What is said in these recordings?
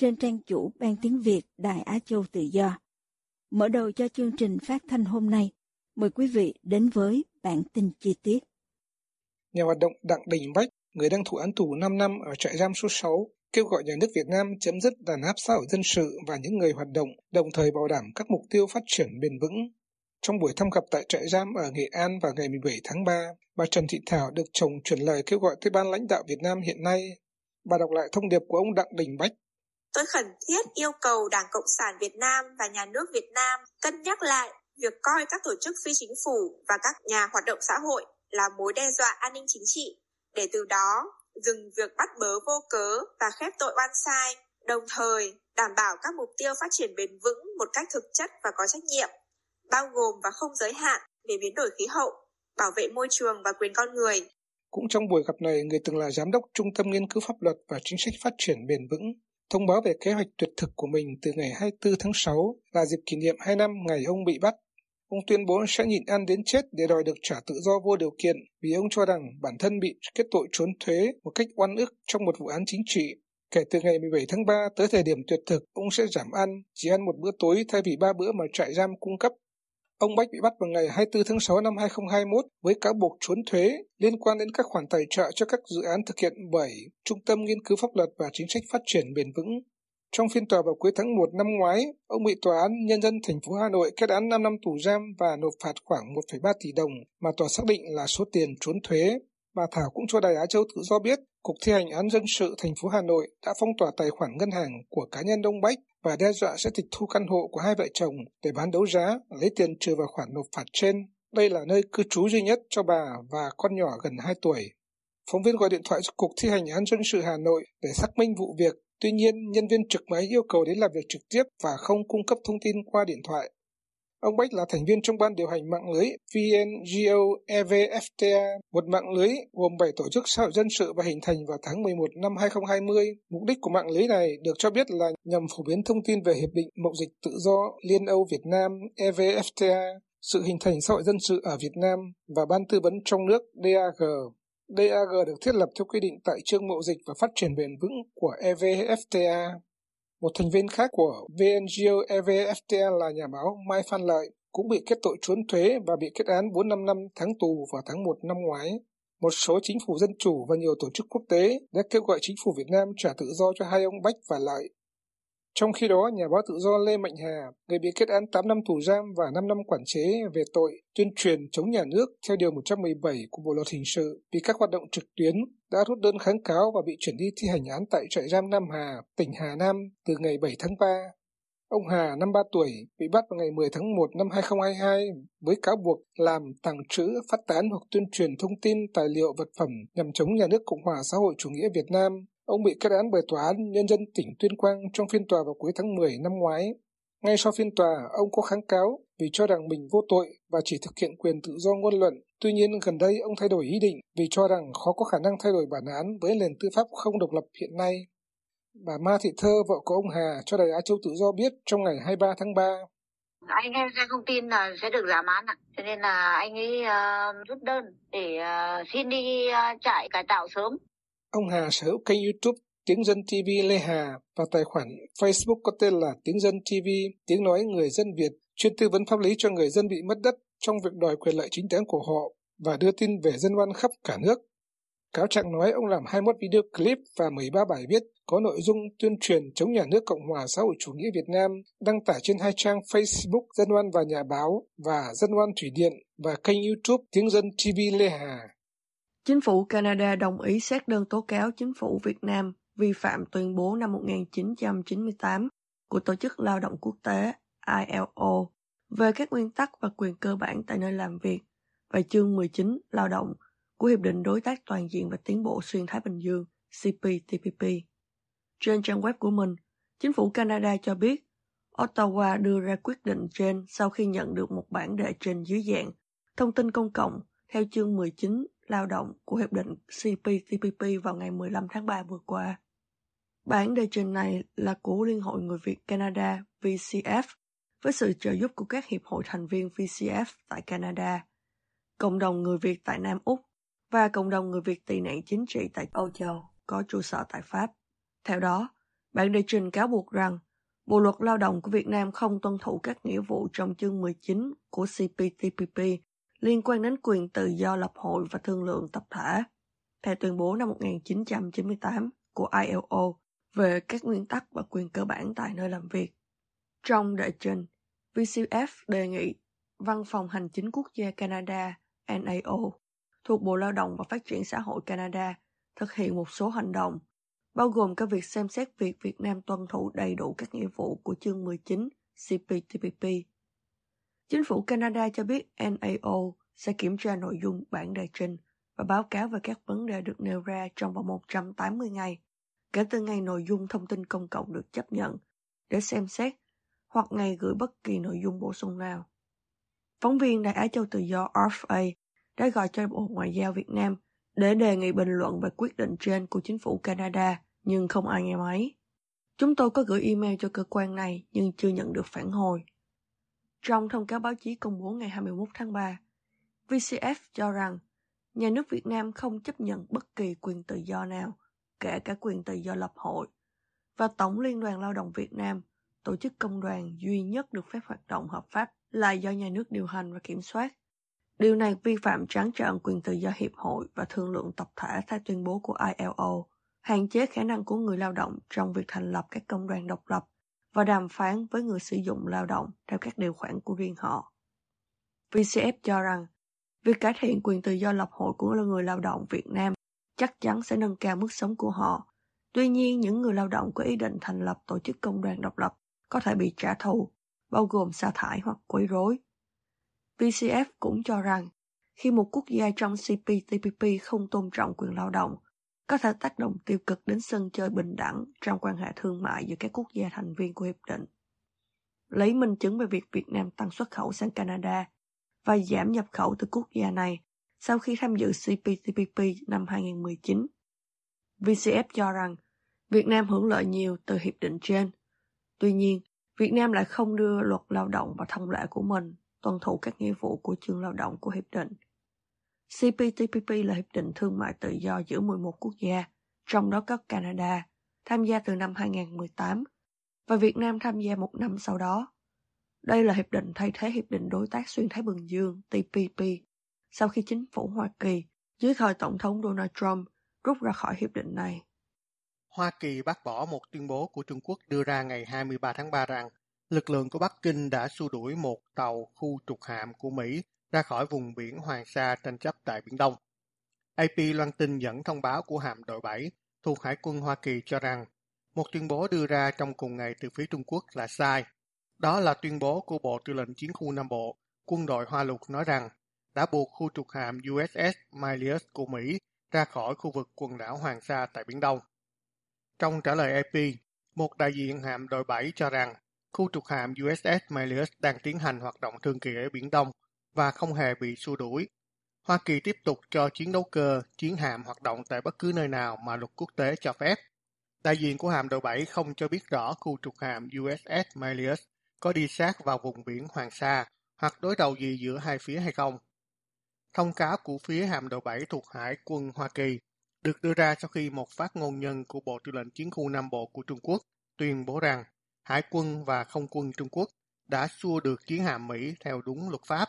trên trang chủ Ban Tiếng Việt Đài Á Châu Tự Do. Mở đầu cho chương trình phát thanh hôm nay, mời quý vị đến với bản tin chi tiết. Nhà hoạt động Đặng Đình Bách, người đang thụ án tù 5 năm ở trại giam số 6, kêu gọi nhà nước Việt Nam chấm dứt đàn áp xã hội dân sự và những người hoạt động, đồng thời bảo đảm các mục tiêu phát triển bền vững. Trong buổi thăm gặp tại trại giam ở Nghệ An vào ngày 17 tháng 3, bà Trần Thị Thảo được chồng chuyển lời kêu gọi tới ban lãnh đạo Việt Nam hiện nay. Bà đọc lại thông điệp của ông Đặng Đình Bách. Tôi khẩn thiết yêu cầu Đảng Cộng sản Việt Nam và Nhà nước Việt Nam cân nhắc lại việc coi các tổ chức phi chính phủ và các nhà hoạt động xã hội là mối đe dọa an ninh chính trị, để từ đó dừng việc bắt bớ vô cớ và khép tội oan sai, đồng thời đảm bảo các mục tiêu phát triển bền vững một cách thực chất và có trách nhiệm, bao gồm và không giới hạn về biến đổi khí hậu, bảo vệ môi trường và quyền con người. Cũng trong buổi gặp này, người từng là Giám đốc Trung tâm Nghiên cứu Pháp luật và Chính sách Phát triển Bền Vững thông báo về kế hoạch tuyệt thực của mình từ ngày 24 tháng 6 là dịp kỷ niệm 2 năm ngày ông bị bắt. Ông tuyên bố sẽ nhịn ăn đến chết để đòi được trả tự do vô điều kiện vì ông cho rằng bản thân bị kết tội trốn thuế một cách oan ức trong một vụ án chính trị. Kể từ ngày 17 tháng 3 tới thời điểm tuyệt thực, ông sẽ giảm ăn, chỉ ăn một bữa tối thay vì 3 bữa mà trại giam cung cấp. Ông Bách bị bắt vào ngày 24 tháng 6 năm 2021 với cáo buộc trốn thuế liên quan đến các khoản tài trợ cho các dự án thực hiện bởi Trung tâm Nghiên cứu Pháp luật và Chính sách Phát triển Bền Vững. Trong phiên tòa vào cuối tháng 1 năm ngoái, ông bị Tòa án Nhân dân thành phố Hà Nội kết án 5 năm tù giam và nộp phạt khoảng 1,3 tỷ đồng mà tòa xác định là số tiền trốn thuế. Bà Thảo cũng cho Đài Á Châu Tự Do biết, Cục thi hành án dân sự thành phố Hà Nội đã phong tỏa tài khoản ngân hàng của cá nhân ông Bách và đe dọa sẽ tịch thu căn hộ của hai vợ chồng để bán đấu giá, lấy tiền trừ vào khoản nộp phạt trên. Đây là nơi cư trú duy nhất cho bà và con nhỏ gần 2 tuổi. Phóng viên gọi điện thoại cho Cục thi hành án dân sự Hà Nội để xác minh vụ việc. Tuy nhiên, nhân viên trực máy yêu cầu đến làm việc trực tiếp và không cung cấp thông tin qua điện thoại. Ông Bách là thành viên trong ban điều hành mạng lưới VNGO-EVFTA, một mạng lưới gồm 7 tổ chức xã hội dân sự và hình thành vào tháng 11 năm 2020. Mục đích của mạng lưới này được cho biết là nhằm phổ biến thông tin về Hiệp định Mậu dịch Tự do Liên Âu Việt Nam EVFTA, sự hình thành xã hội dân sự ở Việt Nam và ban tư vấn trong nước DAG. DAG được thiết lập theo quy định tại chương Mậu dịch và Phát triển bền vững của EVFTA. Một thành viên khác của VNGO-EVFTA là nhà báo Mai Phan Lợi cũng bị kết tội trốn thuế và bị kết án 4-5 năm tháng tù vào tháng 1 năm ngoái. Một số chính phủ dân chủ và nhiều tổ chức quốc tế đã kêu gọi chính phủ Việt Nam trả tự do cho hai ông Bách và Lợi. Trong khi đó, nhà báo tự do Lê Mạnh Hà, người bị kết án 8 năm tù giam và 5 năm quản chế về tội tuyên truyền chống nhà nước theo Điều 117 của Bộ Luật Hình sự vì các hoạt động trực tuyến, đã rút đơn kháng cáo và bị chuyển đi thi hành án tại trại giam Nam Hà, tỉnh Hà Nam từ ngày 7 tháng 3. Ông Hà, 53 tuổi, bị bắt vào ngày 10 tháng 1 năm 2022 với cáo buộc làm, tàng trữ, phát tán hoặc tuyên truyền thông tin, tài liệu, vật phẩm nhằm chống nhà nước Cộng hòa xã hội chủ nghĩa Việt Nam. Ông bị kết án bởi Tòa án Nhân dân tỉnh Tuyên Quang trong phiên tòa vào cuối tháng 10 năm ngoái. Ngay sau phiên tòa, ông có kháng cáo vì cho rằng mình vô tội và chỉ thực hiện quyền tự do ngôn luận. Tuy nhiên, gần đây ông thay đổi ý định vì cho rằng khó có khả năng thay đổi bản án với nền tư pháp không độc lập hiện nay. Bà Ma Thị Thơ, vợ của ông Hà, cho Đài Á Châu Tự Do biết trong ngày 23 tháng 3. Anh em sẽ không tin là sẽ được giảm án ạ. Cho nên là anh ấy rút đơn để xin đi trại cải tạo sớm. Ông Hà sở hữu kênh YouTube Tiếng Dân TV Lê Hà và tài khoản Facebook có tên là Tiếng Dân TV, tiếng nói người dân Việt, chuyên tư vấn pháp lý cho người dân bị mất đất trong việc đòi quyền lợi chính đáng của họ và đưa tin về dân oan khắp cả nước. Cáo trạng nói ông làm 21 video clip và 13 bài viết có nội dung tuyên truyền chống nhà nước Cộng hòa xã hội chủ nghĩa Việt Nam, đăng tải trên hai trang Facebook Dân Oan và Nhà Báo và Dân Oan Thủy Điện và kênh YouTube Tiếng Dân TV Lê Hà. Chính phủ Canada đồng ý xét đơn tố cáo chính phủ Việt Nam vi phạm tuyên bố năm 1998 của Tổ chức Lao động Quốc tế ILO về các nguyên tắc và quyền cơ bản tại nơi làm việc và chương 19 Lao động của Hiệp định Đối tác Toàn diện và Tiến bộ Xuyên Thái Bình Dương CPTPP. Trên trang web của mình, chính phủ Canada cho biết Ottawa đưa ra quyết định trên sau khi nhận được một bản đệ trình dưới dạng thông tin công cộng theo chương 19 Lao động của Hiệp định CPTPP vào ngày 15 tháng 3 vừa qua. Bản đề trình này là của Liên hội Người Việt Canada VCF với sự trợ giúp của các hiệp hội thành viên VCF tại Canada, Cộng đồng Người Việt tại Nam Úc và Cộng đồng Người Việt tị nạn chính trị tại Âu Châu có trụ sở tại Pháp. Theo đó, bản đề trình cáo buộc rằng Bộ luật lao động của Việt Nam không tuân thủ các nghĩa vụ trong chương 19 của CPTPP liên quan đến quyền tự do lập hội và thương lượng tập thể, theo tuyên bố năm 1998 của ILO về các nguyên tắc và quyền cơ bản tại nơi làm việc. Trong đệ trình, VCF đề nghị Văn phòng Hành chính Quốc gia Canada (NAO) thuộc Bộ Lao động và Phát triển Xã hội Canada thực hiện một số hành động, bao gồm các việc xem xét việc Việt Nam tuân thủ đầy đủ các nghĩa vụ của chương 19 CPTPP. Chính phủ Canada cho biết NAO sẽ kiểm tra nội dung bản đề trình và báo cáo về các vấn đề được nêu ra trong vòng 180 ngày, kể từ ngày nội dung thông tin công cộng được chấp nhận, để xem xét hoặc ngày gửi bất kỳ nội dung bổ sung nào. Phóng viên Đài Á Châu Tự Do RFA đã gọi cho Bộ Ngoại giao Việt Nam để đề nghị bình luận về quyết định trên của chính phủ Canada, nhưng không ai nghe máy. Chúng tôi có gửi email cho cơ quan này nhưng chưa nhận được phản hồi. Trong thông cáo báo chí công bố ngày 21 tháng 3, VCF cho rằng nhà nước Việt Nam không chấp nhận bất kỳ quyền tự do nào, kể cả quyền tự do lập hội, và Tổng Liên đoàn Lao động Việt Nam, tổ chức công đoàn duy nhất được phép hoạt động hợp pháp, là do nhà nước điều hành và kiểm soát. Điều này vi phạm trắng trợn quyền tự do hiệp hội và thương lượng tập thể theo tuyên bố của ILO, hạn chế khả năng của người lao động trong việc thành lập các công đoàn độc lập và đàm phán với người sử dụng lao động theo các điều khoản của riêng họ. VCF cho rằng, việc cải thiện quyền tự do lập hội của người lao động Việt Nam chắc chắn sẽ nâng cao mức sống của họ. Tuy nhiên, những người lao động có ý định thành lập tổ chức công đoàn độc lập có thể bị trả thù, bao gồm sa thải hoặc quấy rối. VCF cũng cho rằng, khi một quốc gia trong CPTPP không tôn trọng quyền lao động, có thể tác động tiêu cực đến sân chơi bình đẳng trong quan hệ thương mại giữa các quốc gia thành viên của hiệp định. Lấy minh chứng về việc Việt Nam tăng xuất khẩu sang Canada và giảm nhập khẩu từ quốc gia này sau khi tham dự CPTPP năm 2019. VCF cho rằng Việt Nam hưởng lợi nhiều từ hiệp định trên. Tuy nhiên, Việt Nam lại không đưa luật lao động và thông lệ của mình tuân thủ các nghĩa vụ của chương lao động của hiệp định. CPTPP là hiệp định thương mại tự do giữa 11 quốc gia, trong đó có Canada, tham gia từ năm 2018, và Việt Nam tham gia một năm sau đó. Đây là hiệp định thay thế Hiệp định Đối tác Xuyên Thái Bình Dương TPP, sau khi chính phủ Hoa Kỳ, dưới thời Tổng thống Donald Trump, rút ra khỏi hiệp định này. Hoa Kỳ bác bỏ một tuyên bố của Trung Quốc đưa ra ngày 23 tháng 3 rằng lực lượng của Bắc Kinh đã xua đuổi một tàu khu trục hạm của Mỹ ra khỏi vùng biển Hoàng Sa tranh chấp tại Biển Đông. AP loan tin dẫn thông báo của hạm đội 7 thuộc Hải quân Hoa Kỳ cho rằng một tuyên bố đưa ra trong cùng ngày từ phía Trung Quốc là sai. Đó là tuyên bố của Bộ Tư lệnh Chiến khu Nam Bộ, quân đội Hoa Lục nói rằng đã buộc khu trục hạm USS Milius của Mỹ ra khỏi khu vực quần đảo Hoàng Sa tại Biển Đông. Trong trả lời AP, một đại diện hạm đội 7 cho rằng khu trục hạm USS Milius đang tiến hành hoạt động thường kỳ ở Biển Đông và không hề bị xua đuổi. Hoa Kỳ tiếp tục cho chiến đấu cơ, chiến hạm hoạt động tại bất cứ nơi nào mà luật quốc tế cho phép. Đại diện của hạm đội 7 không cho biết rõ khu trục hạm USS Milius có đi sát vào vùng biển Hoàng Sa hoặc đối đầu gì giữa hai phía hay không. Thông cáo của phía hạm đội 7 thuộc Hải quân Hoa Kỳ được đưa ra sau khi một phát ngôn nhân của Bộ Tư lệnh Chiến khu Nam Bộ của Trung Quốc tuyên bố rằng Hải quân và Không quân Trung Quốc đã xua được chiến hạm Mỹ theo đúng luật pháp.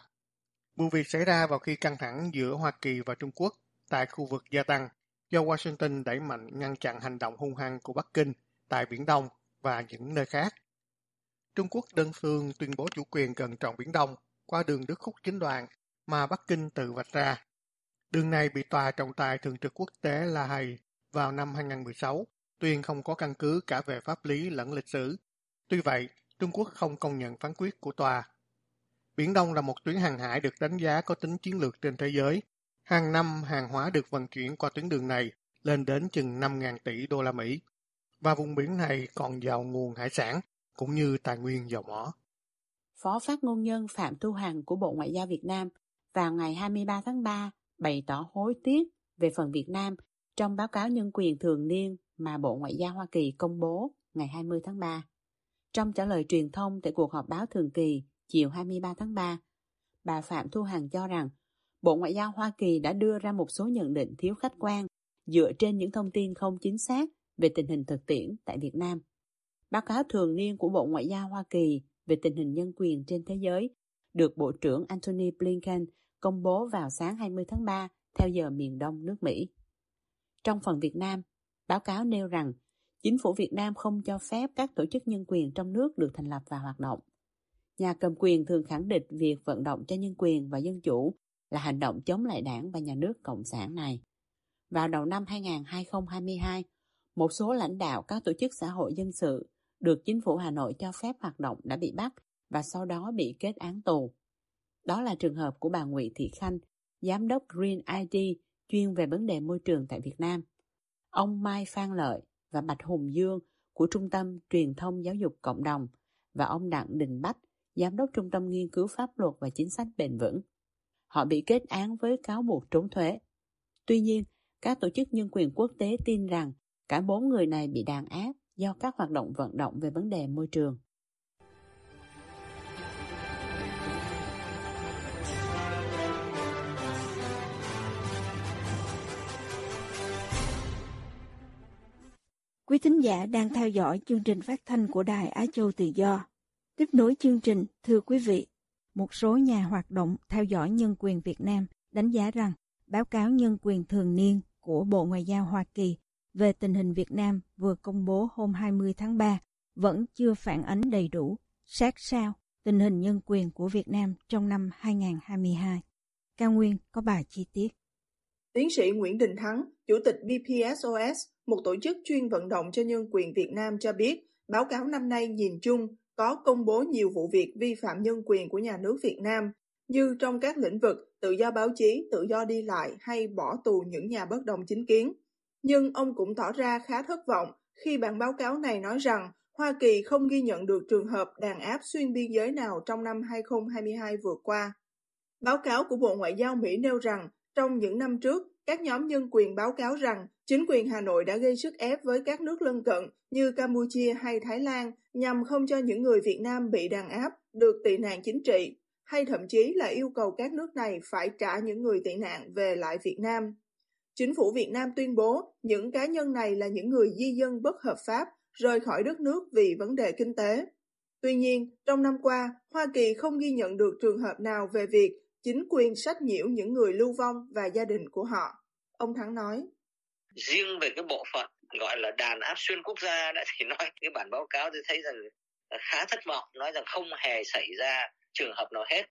Vụ việc xảy ra vào khi căng thẳng giữa Hoa Kỳ và Trung Quốc tại khu vực gia tăng do Washington đẩy mạnh ngăn chặn hành động hung hăng của Bắc Kinh tại Biển Đông và những nơi khác. Trung Quốc đơn phương tuyên bố chủ quyền gần tròn Biển Đông qua đường đứt khúc chính đoạn mà Bắc Kinh tự vạch ra. Đường này bị Tòa trọng tài thường trực quốc tế La Hay vào năm 2016 tuyên không có căn cứ cả về pháp lý lẫn lịch sử. Tuy vậy, Trung Quốc không công nhận phán quyết của Tòa. Biển Đông là một tuyến hàng hải được đánh giá có tính chiến lược trên thế giới. Hàng năm, hàng hóa được vận chuyển qua tuyến đường này lên đến chừng 5.000 tỷ đô la Mỹ. Và vùng biển này còn giàu nguồn hải sản, cũng như tài nguyên dầu mỏ. Phó phát ngôn nhân Phạm Thu Hằng của Bộ Ngoại giao Việt Nam vào ngày 23 tháng 3 bày tỏ hối tiếc về phần Việt Nam trong báo cáo nhân quyền thường niên mà Bộ Ngoại giao Hoa Kỳ công bố ngày 20 tháng 3. Trong trả lời truyền thông tại cuộc họp báo thường kỳ chiều 23 tháng 3, bà Phạm Thu Hằng cho rằng Bộ Ngoại giao Hoa Kỳ đã đưa ra một số nhận định thiếu khách quan dựa trên những thông tin không chính xác về tình hình thực tiễn tại Việt Nam. Báo cáo thường niên của Bộ Ngoại giao Hoa Kỳ về tình hình nhân quyền trên thế giới được Bộ trưởng Antony Blinken công bố vào sáng 20 tháng 3 theo giờ miền Đông nước Mỹ. Trong phần Việt Nam, báo cáo nêu rằng Chính phủ Việt Nam không cho phép các tổ chức nhân quyền trong nước được thành lập và hoạt động. Nhà cầm quyền thường khẳng định việc vận động cho nhân quyền và dân chủ là hành động chống lại Đảng và nhà nước Cộng sản này. Vào đầu năm 2022, một số lãnh đạo các tổ chức xã hội dân sự được chính phủ Hà Nội cho phép hoạt động đã bị bắt và sau đó bị kết án tù. Đó là trường hợp của bà Nguyễn Thị Khanh, giám đốc Green ID chuyên về vấn đề môi trường tại Việt Nam, ông Mai Phan Lợi và Bạch Hùng Dương của Trung tâm Truyền thông Giáo dục Cộng đồng và ông Đặng Đình Bách, Giám đốc Trung tâm Nghiên cứu Pháp luật và Chính sách Bền vững. Họ bị kết án với cáo buộc trốn thuế. Tuy nhiên, các tổ chức nhân quyền quốc tế tin rằng cả 4 người này bị đàn áp do các hoạt động vận động về vấn đề môi trường. Quý thính giả đang theo dõi chương trình phát thanh của Đài Á Châu Tự Do. Tiếp nối chương trình, thưa quý vị, một số nhà hoạt động theo dõi nhân quyền Việt Nam đánh giá rằng báo cáo nhân quyền thường niên của Bộ Ngoại giao Hoa Kỳ về tình hình Việt Nam vừa công bố hôm 20 tháng 3 vẫn chưa phản ánh đầy đủ, sát sao tình hình nhân quyền của Việt Nam trong năm 2022. Cao Nguyên có bài chi tiết. Tiến sĩ Nguyễn Đình Thắng, Chủ tịch BPSOS, một tổ chức chuyên vận động cho nhân quyền Việt Nam cho biết, báo cáo năm nay nhìn chung có công bố nhiều vụ việc vi phạm nhân quyền của nhà nước Việt Nam, như trong các lĩnh vực tự do báo chí, tự do đi lại hay bỏ tù những nhà bất đồng chính kiến. Nhưng ông cũng tỏ ra khá thất vọng khi bản báo cáo này nói rằng Hoa Kỳ không ghi nhận được trường hợp đàn áp xuyên biên giới nào trong năm 2022 vừa qua. Báo cáo của Bộ Ngoại giao Mỹ nêu rằng, trong những năm trước, các nhóm nhân quyền báo cáo rằng chính quyền Hà Nội đã gây sức ép với các nước lân cận như Campuchia hay Thái Lan nhằm không cho những người Việt Nam bị đàn áp được tị nạn chính trị, hay thậm chí là yêu cầu các nước này phải trả những người tị nạn về lại Việt Nam. Chính phủ Việt Nam tuyên bố những cá nhân này là những người di dân bất hợp pháp rời khỏi đất nước vì vấn đề kinh tế. Tuy nhiên, trong năm qua, Hoa Kỳ không ghi nhận được trường hợp nào về việc chính quyền sách nhiễu những người lưu vong và gia đình của họ. Ông Thắng nói, riêng về cái bộ phận gọi là đàn áp xuyên quốc gia đã thì nói cái bản báo cáo tôi thấy rằng khá thất vọng, nói rằng không hề xảy ra trường hợp nào hết.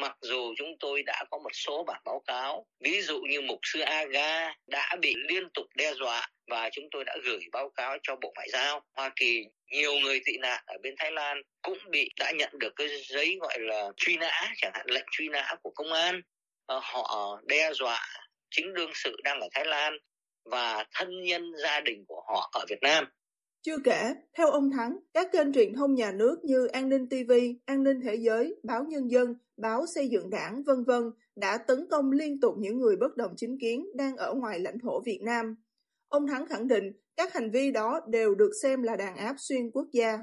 Mặc dù chúng tôi đã có một số bản báo cáo, ví dụ như mục sư Aga đã bị liên tục đe dọa và chúng tôi đã gửi báo cáo cho Bộ Ngoại giao Hoa Kỳ. Nhiều người tị nạn ở bên Thái Lan cũng đã nhận được cái giấy gọi là truy nã, chẳng hạn lệnh truy nã của công an. Họ đe dọa chính đương sự đang ở Thái Lan và thân nhân gia đình của họ ở Việt Nam. Chưa kể, theo ông Thắng, các kênh truyền thông nhà nước như An ninh TV, An ninh Thế giới, Báo Nhân dân, Báo Xây dựng Đảng, v.v. đã tấn công liên tục những người bất đồng chính kiến đang ở ngoài lãnh thổ Việt Nam. Ông Thắng khẳng định các hành vi đó đều được xem là đàn áp xuyên quốc gia.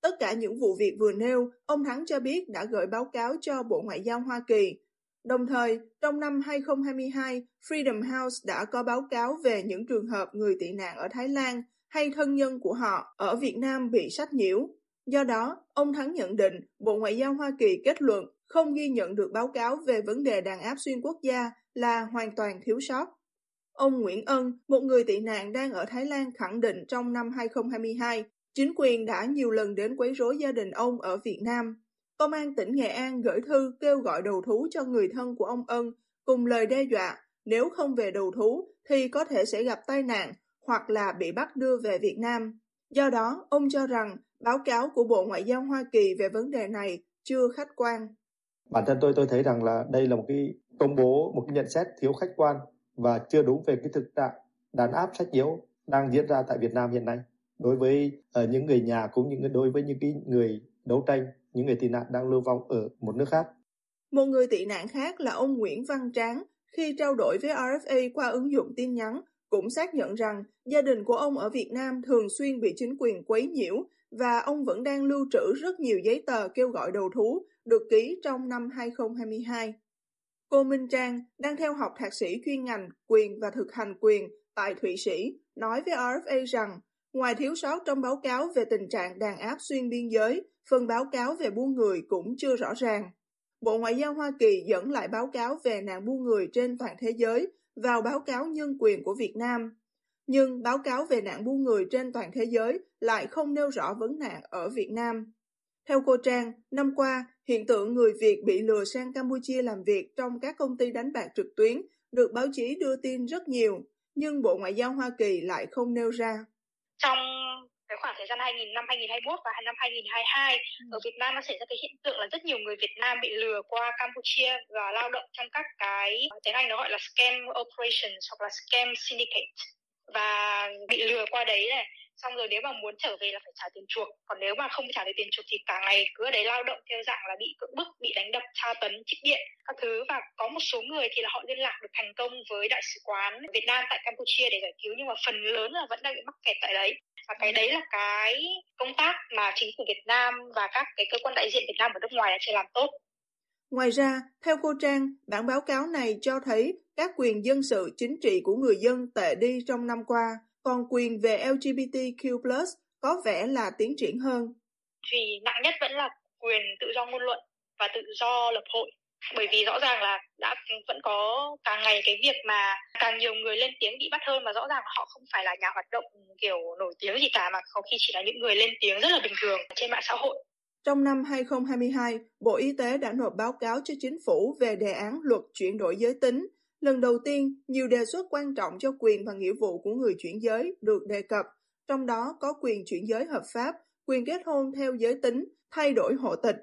Tất cả những vụ việc vừa nêu, ông Thắng cho biết đã gửi báo cáo cho Bộ Ngoại giao Hoa Kỳ. Đồng thời, trong năm 2022, Freedom House đã có báo cáo về những trường hợp người tị nạn ở Thái Lan hay thân nhân của họ ở Việt Nam bị sách nhiễu. Do đó, ông Thắng nhận định Bộ Ngoại giao Hoa Kỳ kết luận không ghi nhận được báo cáo về vấn đề đàn áp xuyên quốc gia là hoàn toàn thiếu sót. Ông Nguyễn Ân, một người tị nạn đang ở Thái Lan, khẳng định trong năm 2022, chính quyền đã nhiều lần đến quấy rối gia đình ông ở Việt Nam. Công an tỉnh Nghệ An gửi thư kêu gọi đầu thú cho người thân của ông Ân cùng lời đe dọa nếu không về đầu thú thì có thể sẽ gặp tai nạn hoặc là bị bắt đưa về Việt Nam. Do đó, ông cho rằng báo cáo của Bộ Ngoại giao Hoa Kỳ về vấn đề này chưa khách quan. Bản thân tôi thấy rằng là đây là một cái công bố, một cái nhận xét thiếu khách quan và chưa đúng về cái thực trạng đàn áp sách nhiễu đang diễn ra tại Việt Nam hiện nay đối với những người nhà cũng như đối với những cái người đấu tranh, những người tị nạn đang lưu vong ở một nước khác. Một người tị nạn khác là ông Nguyễn Văn Tráng khi trao đổi với RFA qua ứng dụng tin nhắn cũng xác nhận rằng gia đình của ông ở Việt Nam thường xuyên bị chính quyền quấy nhiễu và ông vẫn đang lưu trữ rất nhiều giấy tờ kêu gọi đầu thú được ký trong năm 2022. Cô Minh Trang đang theo học thạc sĩ chuyên ngành quyền và thực hành quyền tại Thụy Sĩ nói với RFA rằng ngoài thiếu sót trong báo cáo về tình trạng đàn áp xuyên biên giới, phần báo cáo về buôn người cũng chưa rõ ràng. Bộ Ngoại giao Hoa Kỳ dẫn lại báo cáo về nạn buôn người trên toàn thế giới vào báo cáo nhân quyền của Việt Nam. Nhưng báo cáo về nạn buôn người trên toàn thế giới lại không nêu rõ vấn nạn ở Việt Nam. Theo cô Trang, năm qua, hiện tượng người Việt bị lừa sang Campuchia làm việc trong các công ty đánh bạc trực tuyến được báo chí đưa tin rất nhiều, nhưng Bộ Ngoại giao Hoa Kỳ lại không nêu ra. Trong cái khoảng thời gian năm 2021 và năm 2022, ở Việt Nam nó xảy ra cái hiện tượng là rất nhiều người Việt Nam bị lừa qua Campuchia và lao động trong các cái tiếng Anh nó gọi là scam operations hoặc là scam syndicate và bị lừa qua đấy này. Xong rồi nếu mà muốn trở về là phải trả tiền chuộc, còn nếu mà không trả được tiền chuộc thì cả ngày cứ ở đấy lao động theo dạng là bị cưỡng bức, bị đánh đập, tra tấn, trích điện các thứ. Và có một số người thì là họ liên lạc được thành công với đại sứ quán Việt Nam tại Campuchia để giải cứu, nhưng mà phần lớn là vẫn đang bị mắc kẹt tại đấy. Và cái đấy là cái công tác mà chính phủ Việt Nam và các cái cơ quan đại diện Việt Nam ở nước ngoài đã chưa làm tốt. Ngoài ra, theo cô Trang, bản báo cáo này cho thấy các quyền dân sự chính trị của người dân tệ đi trong năm qua, còn quyền về LGBTQ+ có vẻ là tiến triển hơn. Thì nặng nhất vẫn là quyền tự do ngôn luận và tự do lập hội. Bởi vì rõ ràng là vẫn có càng ngày cái việc mà càng nhiều người lên tiếng bị bắt hơn, mà rõ ràng họ không phải là nhà hoạt động kiểu nổi tiếng gì cả, mà có khi chỉ là những người lên tiếng rất là bình thường trên mạng xã hội. Trong năm 2022, Bộ Y tế đã nộp báo cáo cho chính phủ về đề án luật chuyển đổi giới tính. Lần đầu tiên, nhiều đề xuất quan trọng cho quyền và nghĩa vụ của người chuyển giới được đề cập, trong đó có quyền chuyển giới hợp pháp, quyền kết hôn theo giới tính, thay đổi hộ tịch.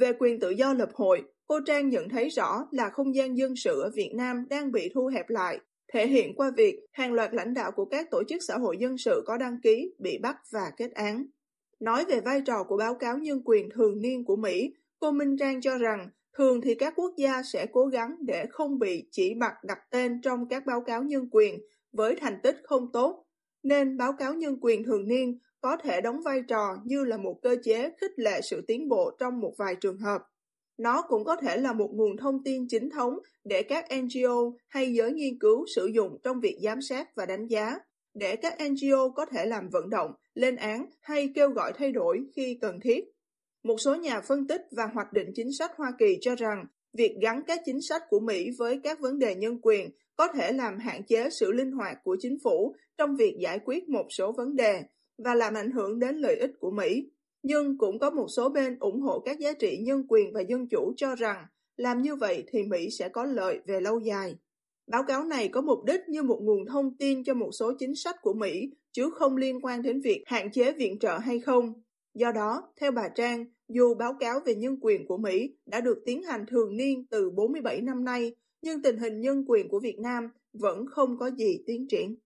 Về quyền tự do lập hội, cô Trang nhận thấy rõ là không gian dân sự ở Việt Nam đang bị thu hẹp lại, thể hiện qua việc hàng loạt lãnh đạo của các tổ chức xã hội dân sự có đăng ký bị bắt và kết án. Nói về vai trò của báo cáo nhân quyền thường niên của Mỹ, cô Minh Trang cho rằng thường thì các quốc gia sẽ cố gắng để không bị chỉ mặt đặt tên trong các báo cáo nhân quyền với thành tích không tốt, nên báo cáo nhân quyền thường niên có thể đóng vai trò như là một cơ chế khích lệ sự tiến bộ trong một vài trường hợp. Nó cũng có thể là một nguồn thông tin chính thống để các NGO hay giới nghiên cứu sử dụng trong việc giám sát và đánh giá, để các NGO có thể làm vận động, lên án hay kêu gọi thay đổi khi cần thiết. Một số nhà phân tích và hoạch định chính sách Hoa Kỳ cho rằng việc gắn các chính sách của Mỹ với các vấn đề nhân quyền có thể làm hạn chế sự linh hoạt của chính phủ trong việc giải quyết một số vấn đề và làm ảnh hưởng đến lợi ích của Mỹ. Nhưng cũng có một số bên ủng hộ các giá trị nhân quyền và dân chủ cho rằng làm như vậy thì Mỹ sẽ có lợi về lâu dài. Báo cáo này có mục đích như một nguồn thông tin cho một số chính sách của Mỹ chứ không liên quan đến việc hạn chế viện trợ hay không. Do đó, theo bà Trang, dù báo cáo về nhân quyền của Mỹ đã được tiến hành thường niên từ 47 năm nay, nhưng tình hình nhân quyền của Việt Nam vẫn không có gì tiến triển.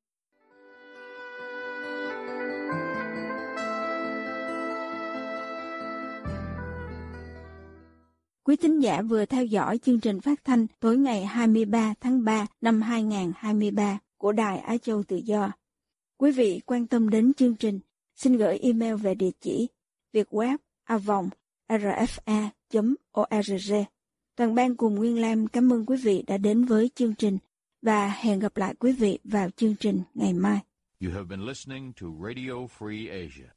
Quý thính giả vừa theo dõi chương trình phát thanh tối ngày 23 tháng 3 năm 2023 của Đài Á Châu Tự Do. Quý vị quan tâm đến chương trình, xin gửi email về địa chỉ vietweb@rfa.org. Toàn ban cùng Nguyên Lam cảm ơn quý vị đã đến với chương trình và hẹn gặp lại quý vị vào chương trình ngày mai. You have been listening to Radio Free Asia.